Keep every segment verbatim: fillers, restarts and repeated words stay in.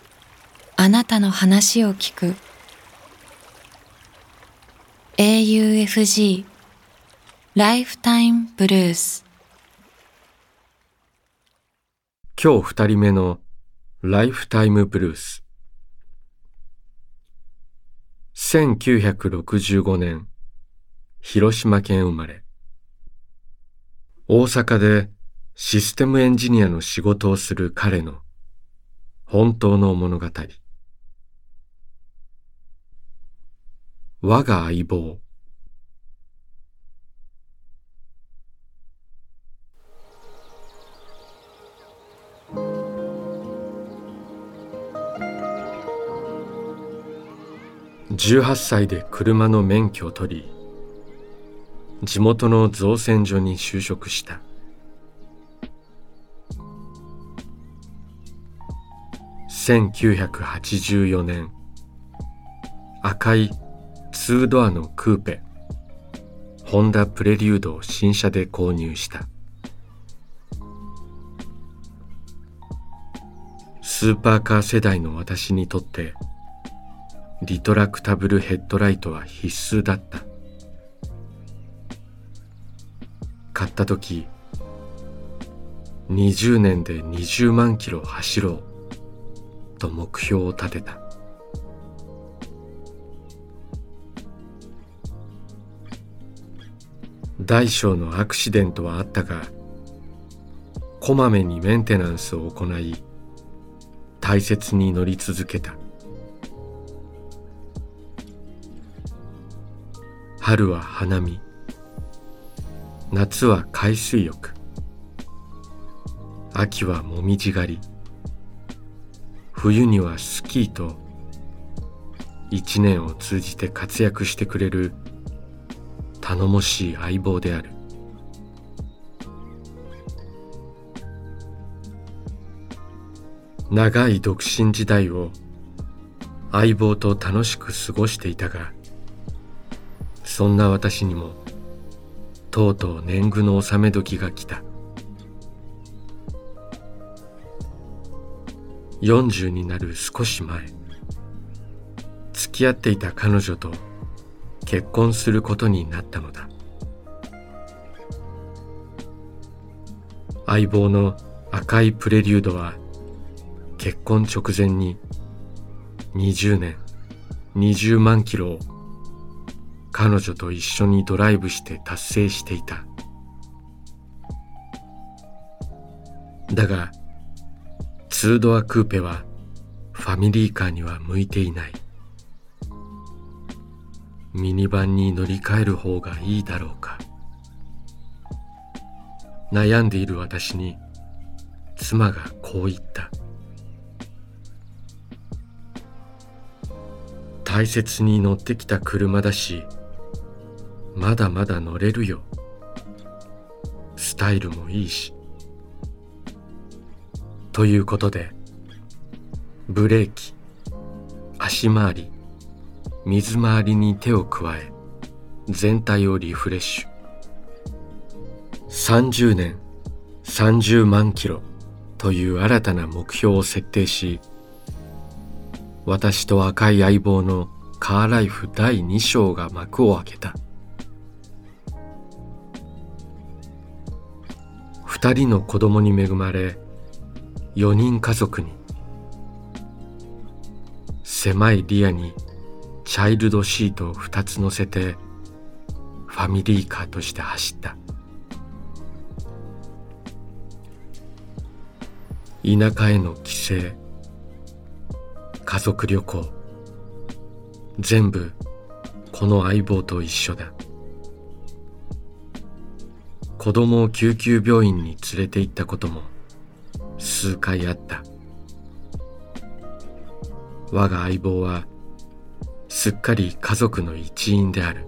あなたの話を聞く。 エーユーエフジー ライフタイムブルース。今日二人目のライフタイムブルース。せんきゅうひゃくろくじゅうごねん広島県生まれ、大阪でシステムエンジニアの仕事をする彼の本当の物語。我が相棒。じゅうはっさいで車の免許を取り、地元の造船所に就職した。せんきゅうひゃくはちじゅうよねん、赤いツードアのクーペ、ホンダプレリュードを新車で購入した。スーパーカー世代の私にとって、リトラクタブルヘッドライトは必須だった。買った時、にじゅうねんでにじゅうまんキロ走ろうと目標を立てた。大小のアクシデントはあったが、こまめにメンテナンスを行い、大切に乗り続けた。春は花見、夏は海水浴、秋はもみじ狩り、冬にはスキーと、一年を通じて活躍してくれる頼もしい相棒である。長い独身時代を相棒と楽しく過ごしていたが、そんな私にもとうとう年貢の納め時が来た。よんじゅうになる少し前、付き合っていた彼女と結婚することになったのだ。相棒の赤いプレリュードは、結婚直前ににじゅうねんにじゅうまんキロを彼女と一緒にドライブして達成していた。だがツードアクーペはファミリーカーには向いていない。ミニバンに乗り換える方がいいだろうか、悩んでいる私に妻がこう言った。大切に乗ってきた車だし、まだまだ乗れるよ。スタイルもいいし。ということで、ブレーキ、足回り、水回りに手を加え、全体をリフレッシュ。さんじゅうねんさんじゅうまんキロという新たな目標を設定し、私と赤い相棒のカーライフだいに章が幕を開けた。二人の子供に恵まれ、よにんかぞくに、狭いリアにチャイルドシートをふたつ乗せてファミリーカーとして走った。田舎への帰省、家族旅行、全部この相棒と一緒だ。子供を救急病院に連れて行ったことも数回あった。我が相棒はすっかり家族の一員である。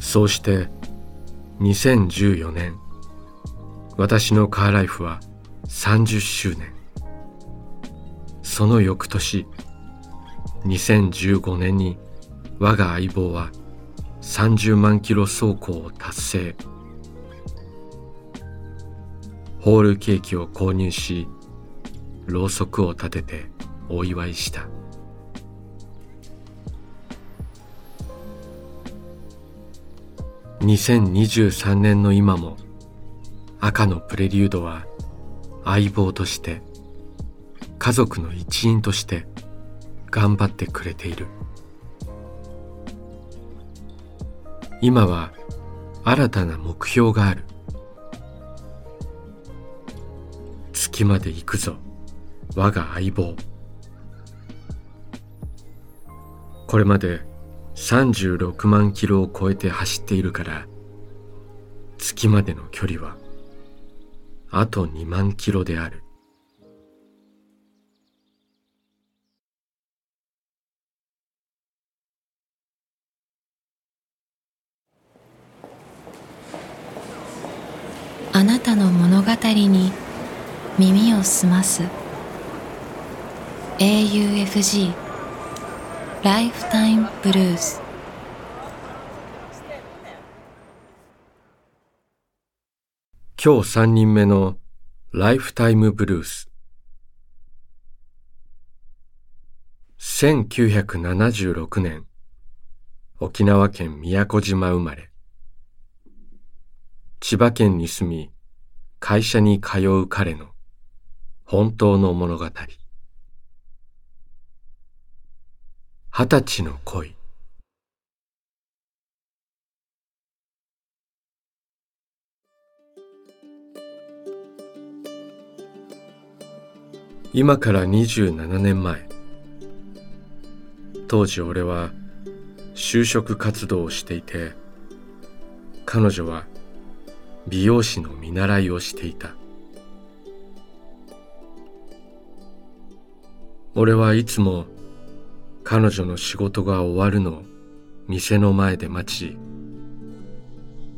そうしてにせんじゅうよねん、私のカーライフはさんじゅっしゅうねん。その翌年にせんじゅうごねんに我が相棒はさんじゅうまんキロ走行を達成。ホールケーキを購入し、ろうそくを立ててお祝いした。にせんにじゅうさんねんの今も赤のプレリュードは相棒として、家族の一員として頑張ってくれている。今は新たな目標がある。月まで行くぞ、我が相棒。これまでさんじゅうろくまんキロを超えて走っているから、月までの距離はあとにまんキロである。あなたの物語に耳を澄ます。エーユーエフジー ライフタイムブルース。今日さんにんめのライフタイムブルース。せんきゅうひゃくななじゅうろくねん、沖縄県宮古島生まれ。千葉県に住み、会社に通う彼の本当の物語。二十歳の恋。今からにじゅうななねんまえ、当時俺は就職活動をしていて、彼女は美容師の見習いをしていた。俺はいつも彼女の仕事が終わるのを店の前で待ち、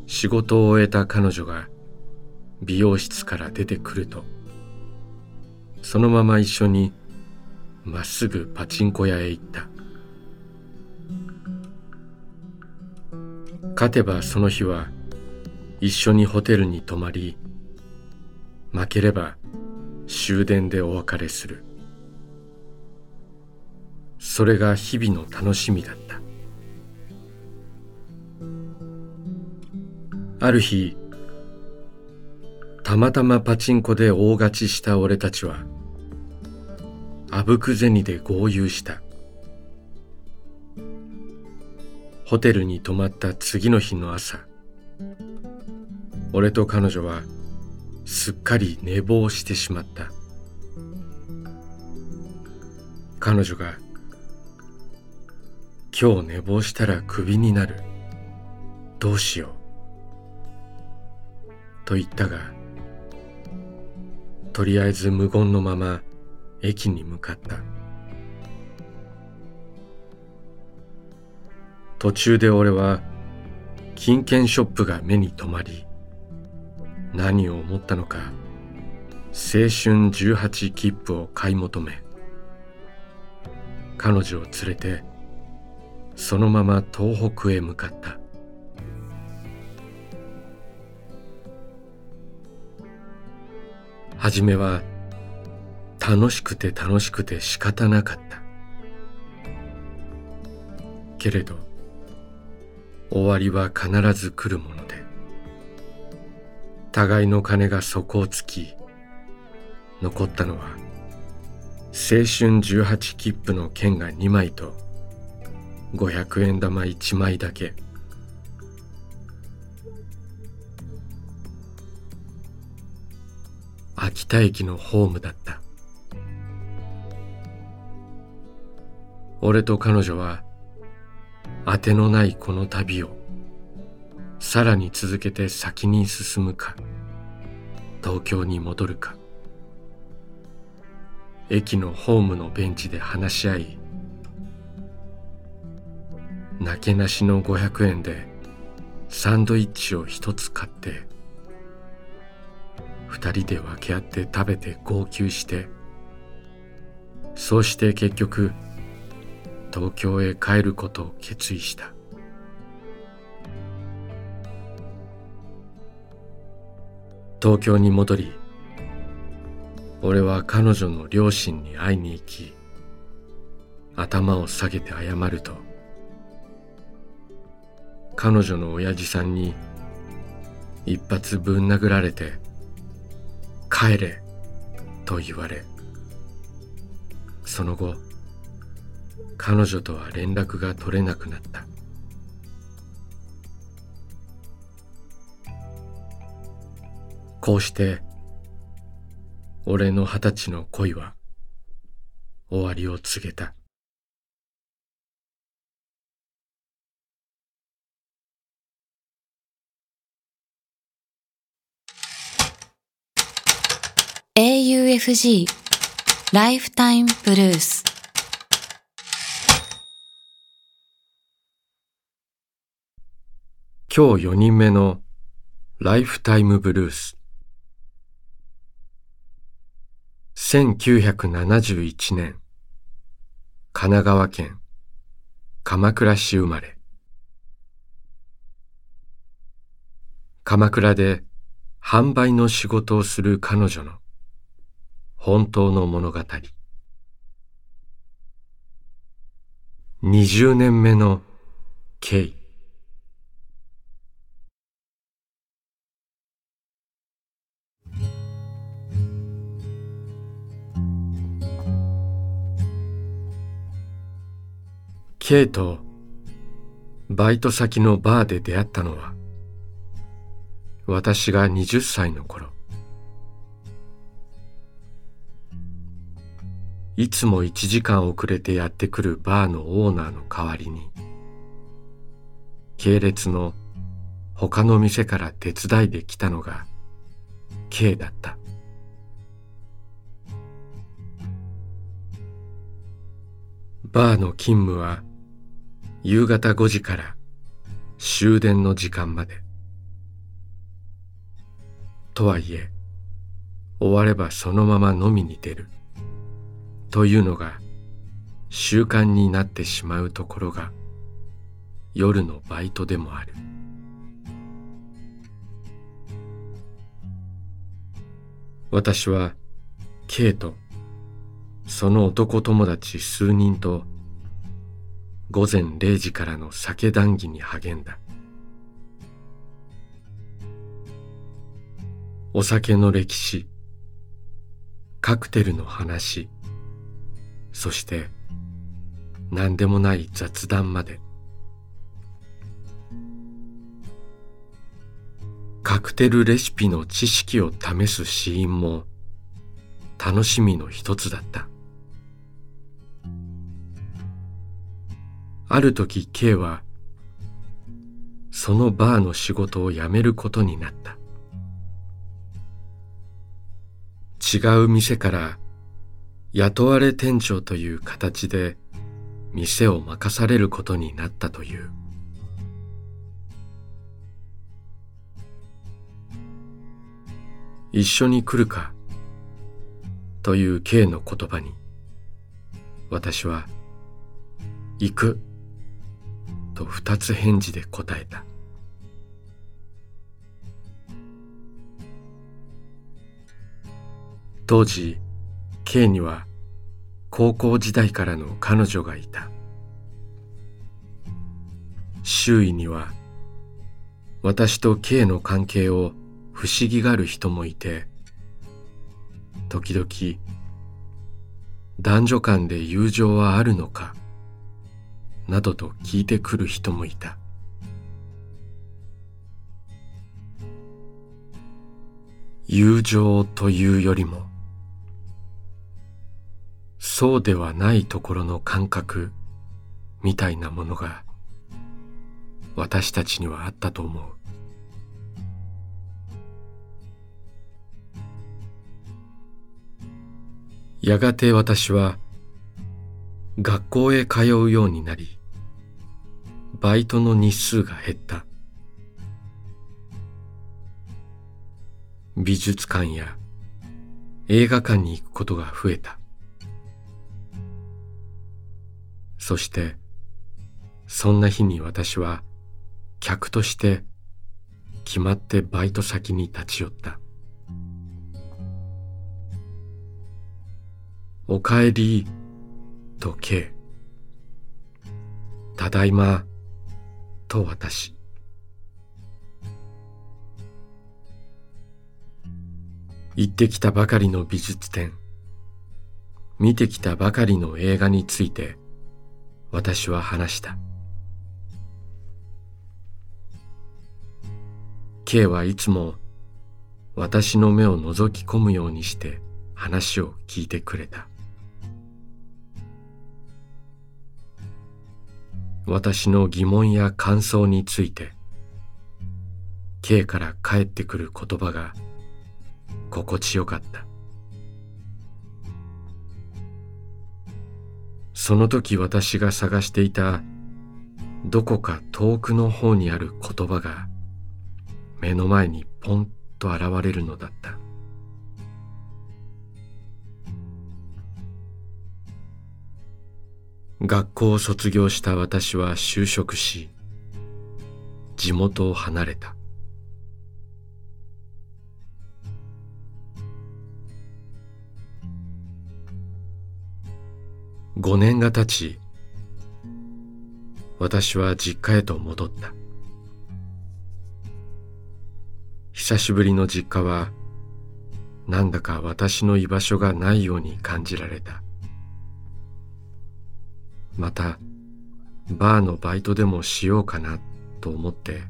仕事を終えた彼女が美容室から出てくると、そのまま一緒にまっすぐパチンコ屋へ行った。勝てばその日は一緒にホテルに泊まり、負ければ終電でお別れする。それが日々の楽しみだった。ある日、たまたまパチンコで大勝ちした俺たちはあぶく銭で豪遊した。ホテルに泊まった次の日の朝、俺と彼女はすっかり寝坊してしまった。彼女が、今日寝坊したらクビになる、どうしようと言ったが、とりあえず無言のまま駅に向かった。途中で俺は金券ショップが目に留まり、何を思ったのか、青春じゅうはち切符を買い求め、彼女を連れてそのまま東北へ向かった。はじめは楽しくて楽しくて仕方なかった。けれど終わりは必ず来るもので、互いの金が底をつき、残ったのは青春じゅうはち切符の券がにまいとごひゃくえんだまいちまいだけ。秋田駅のホームだった。俺と彼女は当てのないこの旅をさらに続けて先に進むか、東京に戻るか、駅のホームのベンチで話し合い、なけなしのごひゃくえんでサンドイッチを一つ買って二人で分け合って食べて号泣して、そうして結局東京へ帰ることを決意した。東京に戻り、俺は彼女の両親に会いに行き、頭を下げて謝ると、彼女の親父さんに一発ぶん殴られて、帰れと言われ、その後、彼女とは連絡が取れなくなった。こうして、俺の二十歳の恋は終わりを告げた。エーユーエフジー ライフタイムブルース。今日よにんめのライフタイムブルース。せんきゅうひゃくななじゅういちねん、神奈川県鎌倉市生まれ。鎌倉で販売の仕事をする彼女の本当の物語。にじゅうねんめのケイ。K とバイト先のバーで出会ったのは、私がはたちの頃。いつもいちじかん遅れてやってくるバーのオーナーの代わりに、系列の他の店から手伝いできたのが K だった。バーの勤務は、夕方ごじから終電の時間まで。とはいえ、終わればそのまま飲みに出るというのが習慣になってしまうところが夜のバイトでもある。私は K とその男友達数人と午前れいじからの酒談義に励んだ。お酒の歴史、カクテルの話、そして何でもない雑談まで。カクテルレシピの知識を試すシーンも楽しみの一つだった。ある時 K はそのバーの仕事を辞めることになった。違う店から雇われ店長という形で店を任されることになったという。一緒に来るかという K の言葉に、私は行くと二つ返事で答えた。当時 K には高校時代からの彼女がいた。周囲には私と K の関係を不思議がる人もいて、時々男女間で友情はあるのかなどと聞いてくる人もいた。友情というよりもそうではないところの感覚みたいなものが私たちにはあったと思う。やがて私は学校へ通うようになり、バイトの日数が減った。美術館や映画館に行くことが増えた。そしてそんな日に私は客として決まってバイト先に立ち寄った。おかえりと K、 ただいまと私。行ってきたばかりの美術展、見てきたばかりの映画について私は話した。K はいつも私の目を覗き込むようにして話を聞いてくれた。私の疑問や感想について K から返ってくる言葉が心地よかった。その時私が探していたどこか遠くの方にある言葉が目の前にポンと現れるのだった。学校を卒業した私は就職し、地元を離れた。ごねんが経ち、私は実家へと戻った。久しぶりの実家は、なんだか私の居場所がないように感じられた。またバーのバイトでもしようかなと思って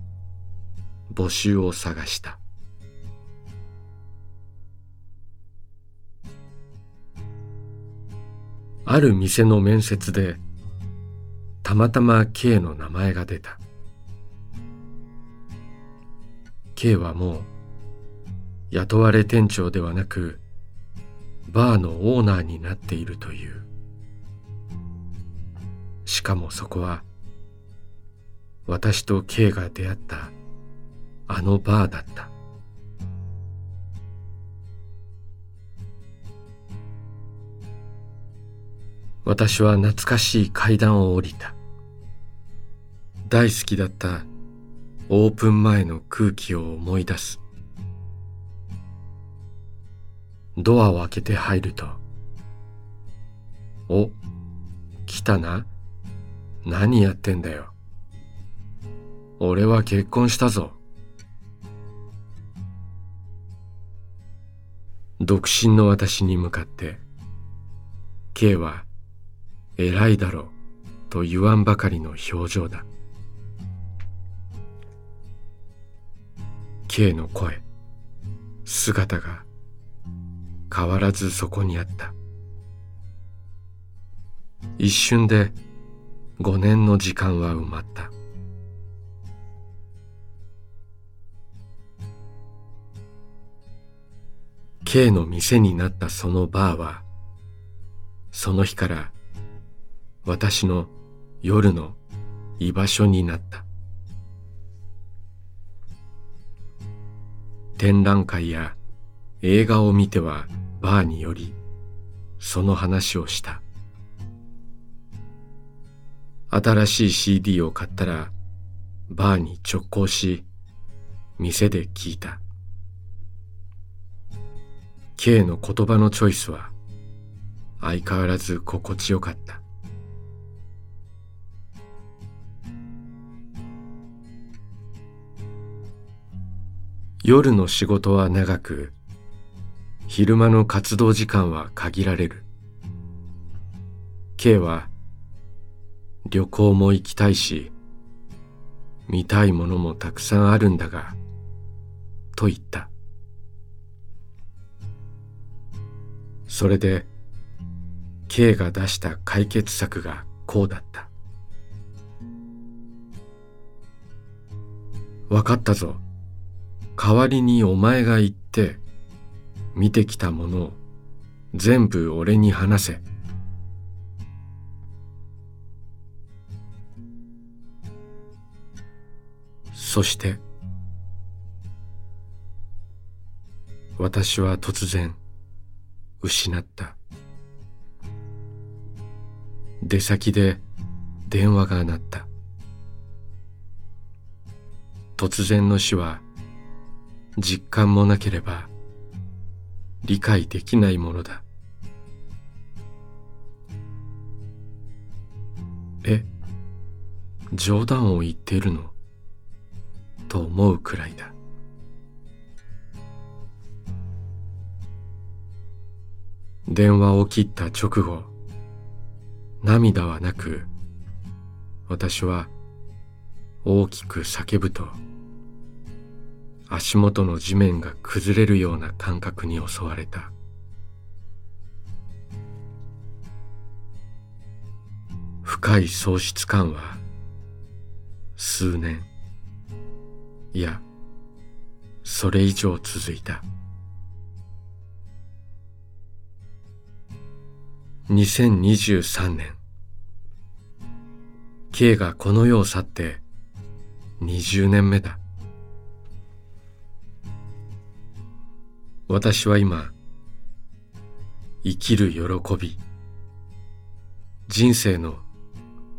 募集を探した。ある店の面接でたまたま K の名前が出た。 K はもう雇われ店長ではなくバーのオーナーになっているという。しかもそこは私と K が出会ったあのバーだった。私は懐かしい階段を降りた。大好きだったオープン前の空気を思い出す。ドアを開けて入ると、お、来たな、何やってんだよ。俺は結婚したぞ。独身の私に向かって、K は偉いだろうと言わんばかりの表情だ。K の声、姿が変わらずそこにあった。一瞬で、ごねんの時間は埋まった。K の店になったそのバーは、その日から私の夜の居場所になった。展覧会や映画を見てはバーに寄り、その話をした。新しい シーディー を買ったらバーに直行し店で聞いた。 K の言葉のチョイスは相変わらず心地よかった。夜の仕事は長く、昼間の活動時間は限られる。K は旅行も行きたいし、見たいものもたくさんあるんだが、と言った。それで K が出した解決策がこうだった。わかったぞ。代わりにお前が行って、見てきたものを全部俺に話せ。そして、私は突然、失った。出先で電話が鳴った。突然の死は実感もなければ理解できないものだ。え、冗談を言っているの？と思うくらいだ。電話を切った直後、涙はなく、私は大きく叫ぶと、足元の地面が崩れるような感覚に襲われた。深い喪失感は、数年、いや、それ以上続いた。にせんにじゅうさんねん、K がこの世を去ってにじゅうねんめだ。私は今、生きる喜び、人生の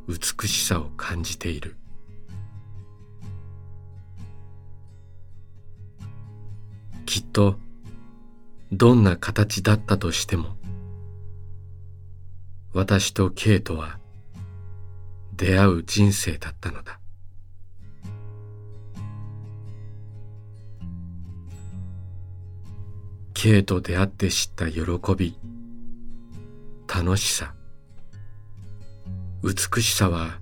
美しさを感じている。きっと、どんな形だったとしても、私と K とは出会う人生だったのだ。K と出会って知った喜び、楽しさ、美しさは、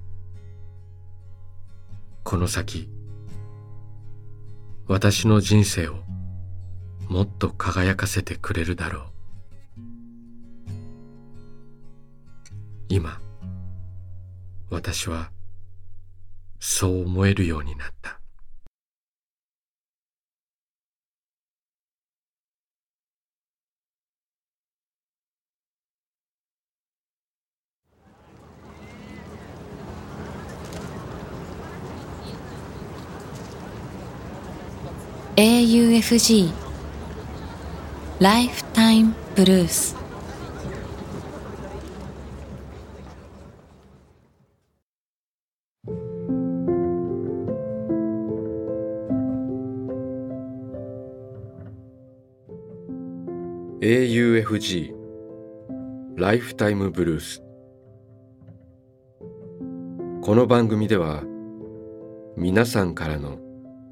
この先、私の人生をもっと輝かせてくれるだろう。今、私はそう思えるようになった。エーユーエフジー ライフタイムブルース。エーユーエフジー ライフタイムブルース。この番組では皆さんからの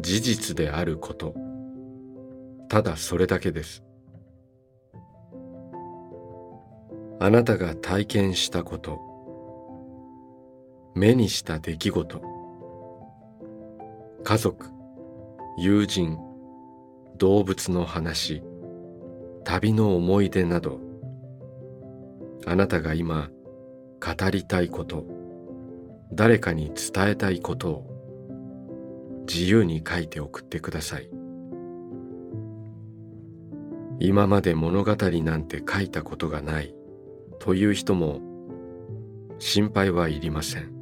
事実であること、ただそれだけです。あなたが体験したこと、目にした出来事、家族、友人、動物の話、旅の思い出など、あなたが今語りたいこと、誰かに伝えたいことを自由に書いて送ってください。今まで物語なんて書いたことがないという人も心配はいりません。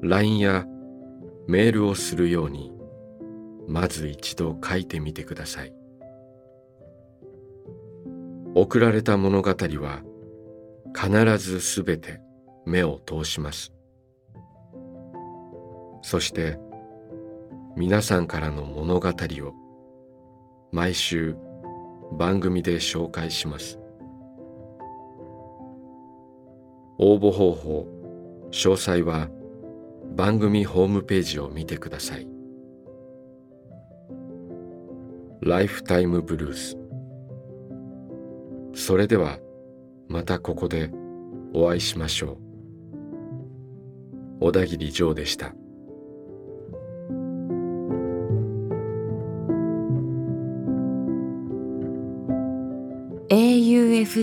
ライン やメールをするようにまず一度書いてみてください。送られた物語は必ずすべて目を通します。そして皆さんからの物語を毎週番組で紹介します。応募方法、詳細は番組ホームページを見てください。ライフタイムブルース。それではまたここでお会いしましょう。小田切丈でした。エーユーエフ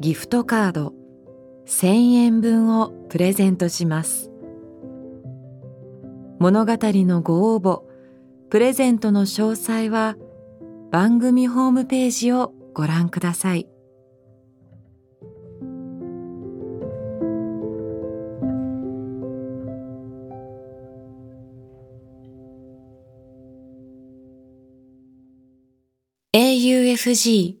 ギフトカードせんえんぶんをプレゼントします。物語のご応募、プレゼントの詳細は番組ホームページをご覧ください。エーユーエフジー